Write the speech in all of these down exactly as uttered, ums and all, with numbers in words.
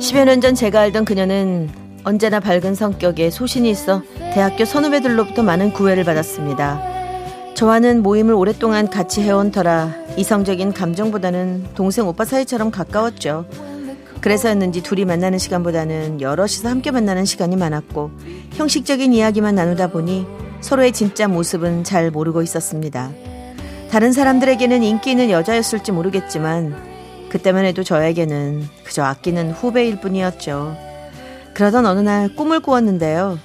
십여 년 전 제가 알던 그녀는 언제나 밝은 성격에 소신이 있어 대학교 선후배들로부터 많은 구애를 받았습니다. 저와는 모임을 오랫동안 같이 해온 터라 이성적인 감정보다는 동생 오빠 사이처럼 가까웠죠. 그래서였는지 둘이 만나는 시간보다는 여럿이서 함께 만나는 시간이 많았고 형식적인 이야기만 나누다 보니 서로의 진짜 모습은 잘 모르고 있었습니다. 다른 사람들에게는 인기 있는 여자였을지 모르겠지만 그때만 해도 저에게는 그저 아끼는 후배일 뿐이었죠. 그러던 어느 날 꿈을 꾸었는데요.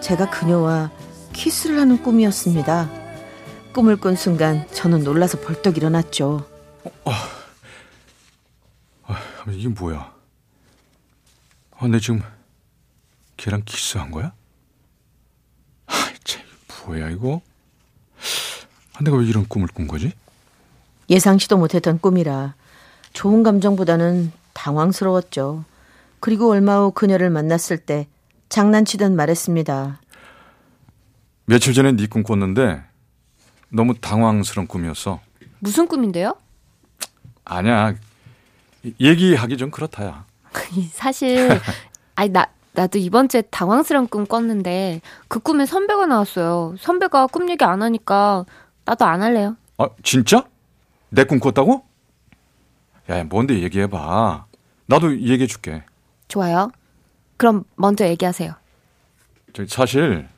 제가 그녀와 키스를 하는 꿈이었습니다. 꿈을 꾼 순간 저는 놀라서 벌떡 일어났죠. 어, 어. 아, 이게 뭐야? 아, 내 지금 걔랑 키스한 거야? 아, 참, 뭐야 이거? 아, 내가 왜 이런 꿈을 꾼 거지? 예상치도 못했던 꿈이라 좋은 감정보다는 당황스러웠죠. 그리고 얼마 후 그녀를 만났을 때 장난치듯 말했습니다. 며칠 전에 네 꿈 꿨는데 너무 당황스러운 꿈이었어. 무슨 꿈인데요? 아니야. 얘기하기 좀 그렇다야. 사실 아니 나 나도 이번 주에 당황스러운 꿈 꿨는데 그 꿈에 선배가 나왔어요. 선배가 꿈 얘기 안 하니까 나도 안 할래요. 아, 진짜? 내 꿈 꿨다고? 야, 뭔데 얘기해 봐. 나도 얘기해 줄게. 좋아요. 그럼 먼저 얘기하세요. 저 사실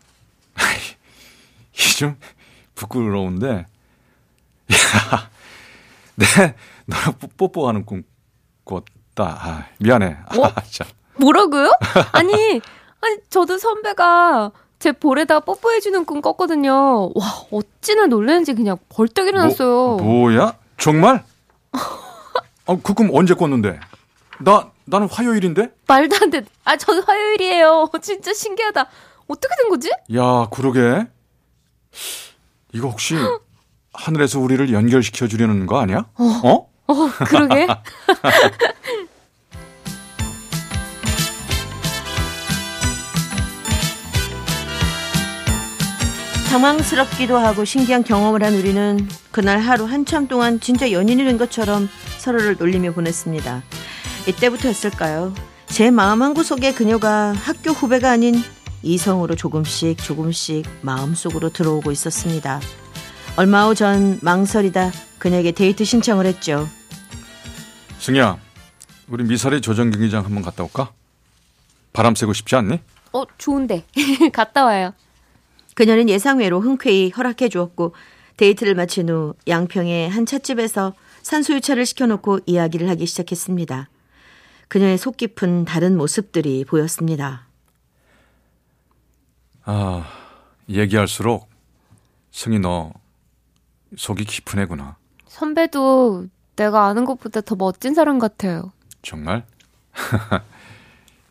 이 좀 부끄러운데, 야, 내 너랑 뽀뽀하는 꿈 꿨다. 아, 미안해. 어? 아, 뭐라고요? 아니, 아니 저도 선배가 제 볼에다 뽀뽀해주는 꿈 꿨거든요. 와, 어찌나 놀라는지 그냥 벌떡 일어났어요. 뭐, 뭐야? 정말? 아, 그 꿈 언제 꿨는데? 나 나는 화요일인데? 말도 안 돼. 아, 저는 화요일이에요. 진짜 신기하다. 어떻게 된 거지? 야, 그러게. 이거 혹시 하늘에서 우리를 연결시켜 주려는 거 아니야? 어? 어, 어 그러게. 당황스럽기도 하고 신기한 경험을 한 우리는 그날 하루 한참 동안 진짜 연인이 된 것처럼 서로를 놀리며 보냈습니다. 이때부터였을까요? 제 마음 한구석에 그녀가 학교 후배가 아닌 이성으로 조금씩 조금씩 마음속으로 들어오고 있었습니다. 얼마 후 전 망설이다 그녀에게 데이트 신청을 했죠. 승희야, 우리 미사리 조정경기장 한번 갔다 올까? 바람 쐬고 싶지 않니? 어, 좋은데. 갔다 와요. 그녀는 예상외로 흔쾌히 허락해 주었고 데이트를 마친 후 양평의 한 찻집에서 산소유차를 시켜놓고 이야기를 하기 시작했습니다. 그녀의 속 깊은 다른 모습들이 보였습니다. 아, 얘기할수록 승희 너 속이 깊은 애구나. 선배도 내가 아는 것보다 더 멋진 사람 같아요. 정말?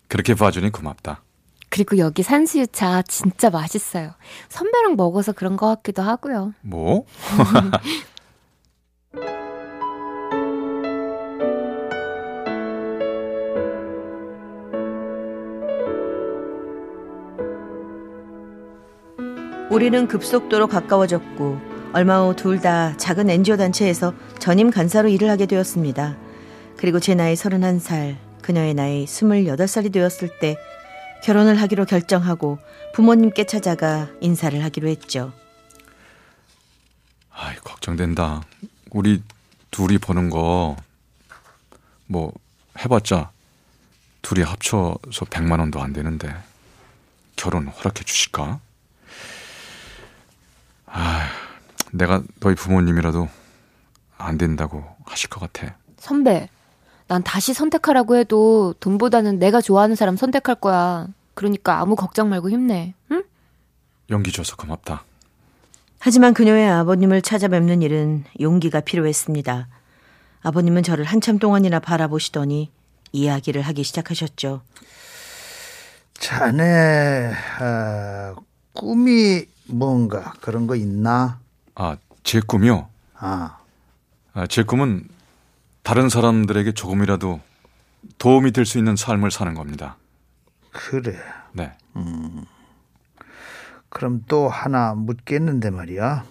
그렇게 봐주니 고맙다. 그리고 여기 산수유차 진짜 맛있어요. 선배랑 먹어서 그런 것 같기도 하고요. 뭐? 우리는 급속도로 가까워졌고 얼마 후 둘 다 작은 엔지오 단체에서 전임 간사로 일을 하게 되었습니다. 그리고 제 나이 서른한 살, 그녀의 나이 스물여덟 살이 되었을 때 결혼을 하기로 결정하고 부모님께 찾아가 인사를 하기로 했죠. 아이, 걱정된다. 우리 둘이 버는 거 뭐 해봤자 둘이 합쳐서 백만 원도 안 되는데 결혼 허락해 주실까? 아, 내가 너희 부모님이라도 안 된다고 하실 것 같아. 선배, 난 다시 선택하라고 해도 돈보다는 내가 좋아하는 사람 선택할 거야. 그러니까 아무 걱정 말고 힘내. 응? 용기 줘서 고맙다. 하지만 그녀의 아버님을 찾아뵙는 일은 용기가 필요했습니다. 아버님은 저를 한참 동안이나 바라보시더니 이야기를 하기 시작하셨죠. 자네 어, 꿈이 뭔가 그런 거 있나? 아, 제 꿈이요? 아. 아, 제 꿈은 다른 사람들에게 조금이라도 도움이 될 수 있는 삶을 사는 겁니다. 그래. 네. 음. 그럼 또 하나 묻겠는데 말이야.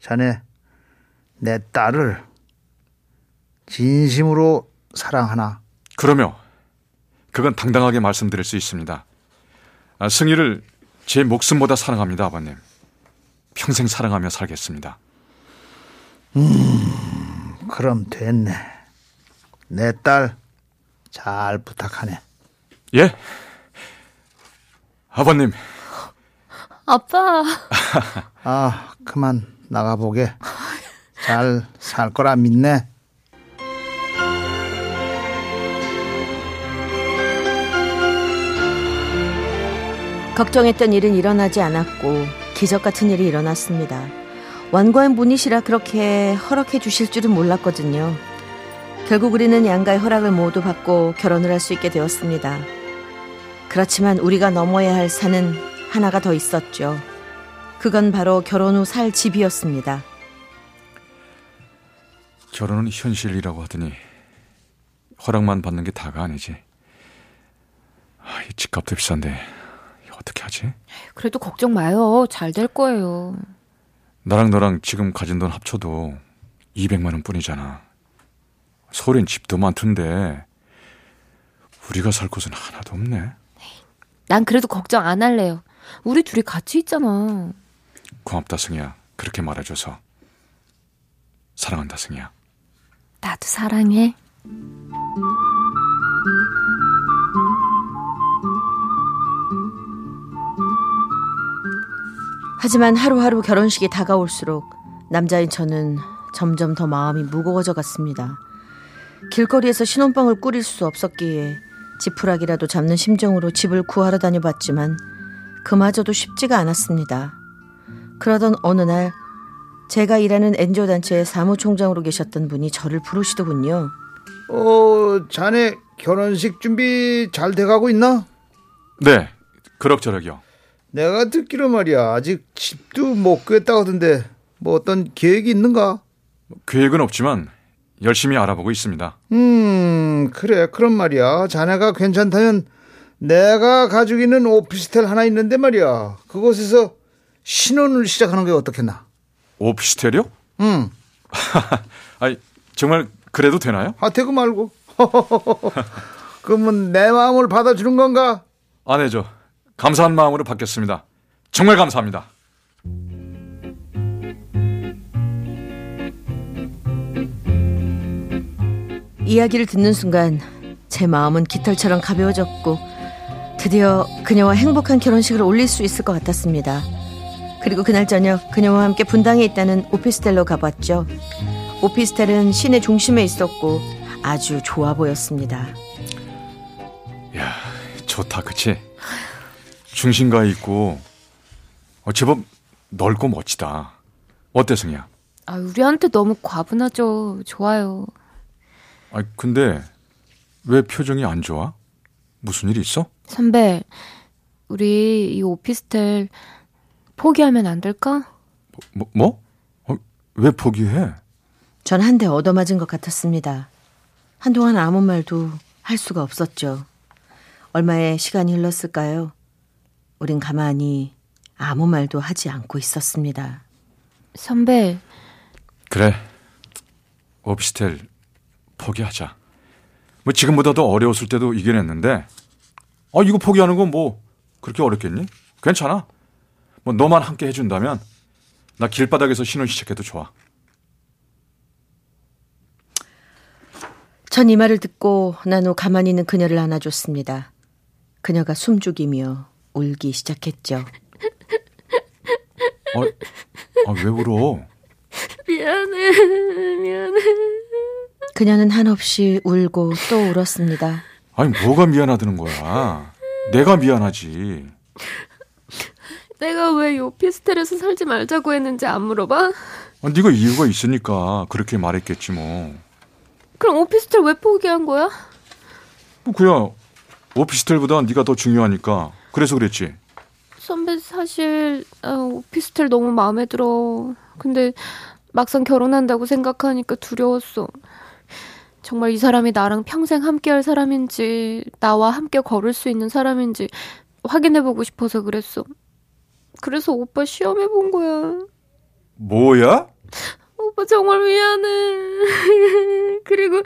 자네 내 딸을 진심으로 사랑하나? 그러며 그건 당당하게 말씀드릴 수 있습니다. 아, 승희를 제 목숨보다 사랑합니다, 아버님. 평생 사랑하며 살겠습니다. 음, 그럼 됐네. 내 딸 잘 부탁하네. 예? 아버님. 아빠. 아, 그만 나가보게. 잘 살 거라 믿네. 걱정했던 일은 일어나지 않았고 기적 같은 일이 일어났습니다. 완고한 분이시라 그렇게 허락해 주실 줄은 몰랐거든요. 결국 우리는 양가의 허락을 모두 받고 결혼을 할 수 있게 되었습니다. 그렇지만 우리가 넘어야 할 산은 하나가 더 있었죠. 그건 바로 결혼 후 살 집이었습니다. 결혼은 현실이라고 하더니 허락만 받는 게 다가 아니지. 아, 이 집값도 비싼데 어떻게 하지? 그래도 걱정 마요. 잘 될 거예요. 나랑 너랑 지금 가진 돈 합쳐도 이백만 원 뿐이잖아. 서울엔 집도 많던데 우리가 살 곳은 하나도 없네. 난 그래도 걱정 안 할래요. 우리 둘이 같이 있잖아. 고맙다, 승희야. 그렇게 말해줘서. 사랑한다, 승희야. 나도 사랑해. 하지만 하루하루 결혼식이 다가올수록 남자인 저는 점점 더 마음이 무거워져 갔습니다. 길거리에서 신혼방을 꾸릴 수 없었기에 지푸라기라도 잡는 심정으로 집을 구하러 다녀봤지만 그마저도 쉽지가 않았습니다. 그러던 어느 날 제가 일하는 엔지오 단체의 사무총장으로 계셨던 분이 저를 부르시더군요. 어, 자네 결혼식 준비 잘 돼가고 있나? 네, 그럭저럭이요. 내가 듣기로 말이야, 아직 집도 못 구했다고 하던데 뭐 어떤 계획이 있는가? 계획은 없지만 열심히 알아보고 있습니다. 음, 그래. 그럼 말이야, 자네가 괜찮다면 내가 가지고 있는 오피스텔 하나 있는데 말이야, 그곳에서 신혼을 시작하는 게 어떻겠나? 오피스텔이요? 응. 아니, 정말 그래도 되나요? 아, 되고 말고. 그러면 내 마음을 받아주는 건가? 안 해줘. 감사한 마음으로 받겠습니다. 정말 감사합니다. 이야기를 듣는 순간 제 마음은 깃털처럼 가벼워졌고 드디어 그녀와 행복한 결혼식을 올릴 수 있을 것 같았습니다. 그리고 그날 저녁 그녀와 함께 분당에 있다는 오피스텔로 가봤죠. 오피스텔은 시내 중심에 있었고 아주 좋아 보였습니다. 야, 좋다, 그치? 중심가에 있고 어, 제법 넓고 멋지다. 어때, 승희야? 아, 우리한테 너무 과분하죠. 좋아요. 아, 근데 왜 표정이 안 좋아? 무슨 일 있어? 선배, 우리 이 오피스텔 포기하면 안 될까? 뭐? 뭐? 어, 왜 포기해? 전 한 대 얻어맞은 것 같았습니다. 한동안 아무 말도 할 수가 없었죠. 얼마의 시간이 흘렀을까요? 우린 가만히 아무 말도 하지 않고 있었습니다. 선배. 그래, 오피스텔 포기하자. 뭐 지금보다도 어려웠을 때도 이겨냈는데 아, 이거 포기하는 건 뭐 그렇게 어렵겠니? 괜찮아. 뭐 너만 함께 해준다면 나 길바닥에서 신혼 시작해도 좋아. 전 이 말을 듣고 난 후 가만히 있는 그녀를 안아줬습니다. 그녀가 숨죽이며 울기 시작했죠. 아, 아, 왜 울어? 미안해, 미안해. 그녀는 한없이 울고 또 울었습니다. 아니, 뭐가 미안하다는 거야? 내가 미안하지. 내가 왜 오피스텔에서 살지 말자고 했는지 안 물어봐? 아, 네가 이유가 있으니까 그렇게 말했겠지 뭐. 그럼 오피스텔 왜 포기한 거야? 뭐 그야 오피스텔보다 네가 더 중요하니까 그래서 그랬지. 선배 사실 아, 오피스텔 너무 마음에 들어. 근데 막상 결혼한다고 생각하니까 두려웠어. 정말 이 사람이 나랑 평생 함께할 사람인지 나와 함께 걸을 수 있는 사람인지 확인해보고 싶어서 그랬어. 그래서 오빠 시험해본 거야. 뭐야? 오빠 정말 미안해. 그리고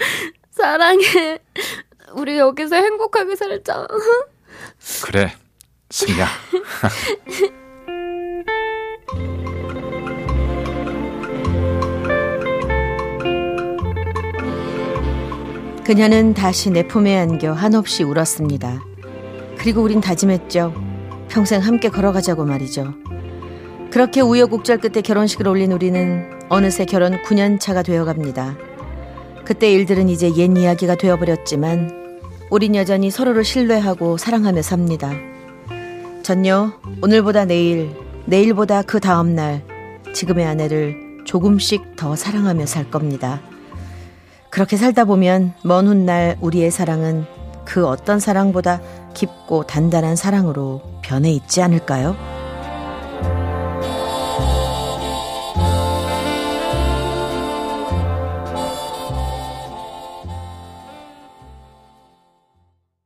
사랑해. 우리 여기서 행복하게 살자. 그래, 승희야. 그녀는 다시 내 품에 안겨 한없이 울었습니다. 그리고 우린 다짐했죠. 평생 함께 걸어가자고 말이죠. 그렇게 우여곡절 끝에 결혼식을 올린 우리는 어느새 결혼 구 년 차가 되어갑니다. 그때 일들은 이제 옛 이야기가 되어버렸지만 우린 여전히 서로를 신뢰하고 사랑하며 삽니다. 전요, 오늘보다 내일, 내일보다 그 다음날 지금의 아내를 조금씩 더 사랑하며 살 겁니다. 그렇게 살다 보면 먼 훗날 우리의 사랑은 그 어떤 사랑보다 깊고 단단한 사랑으로 변해 있지 않을까요?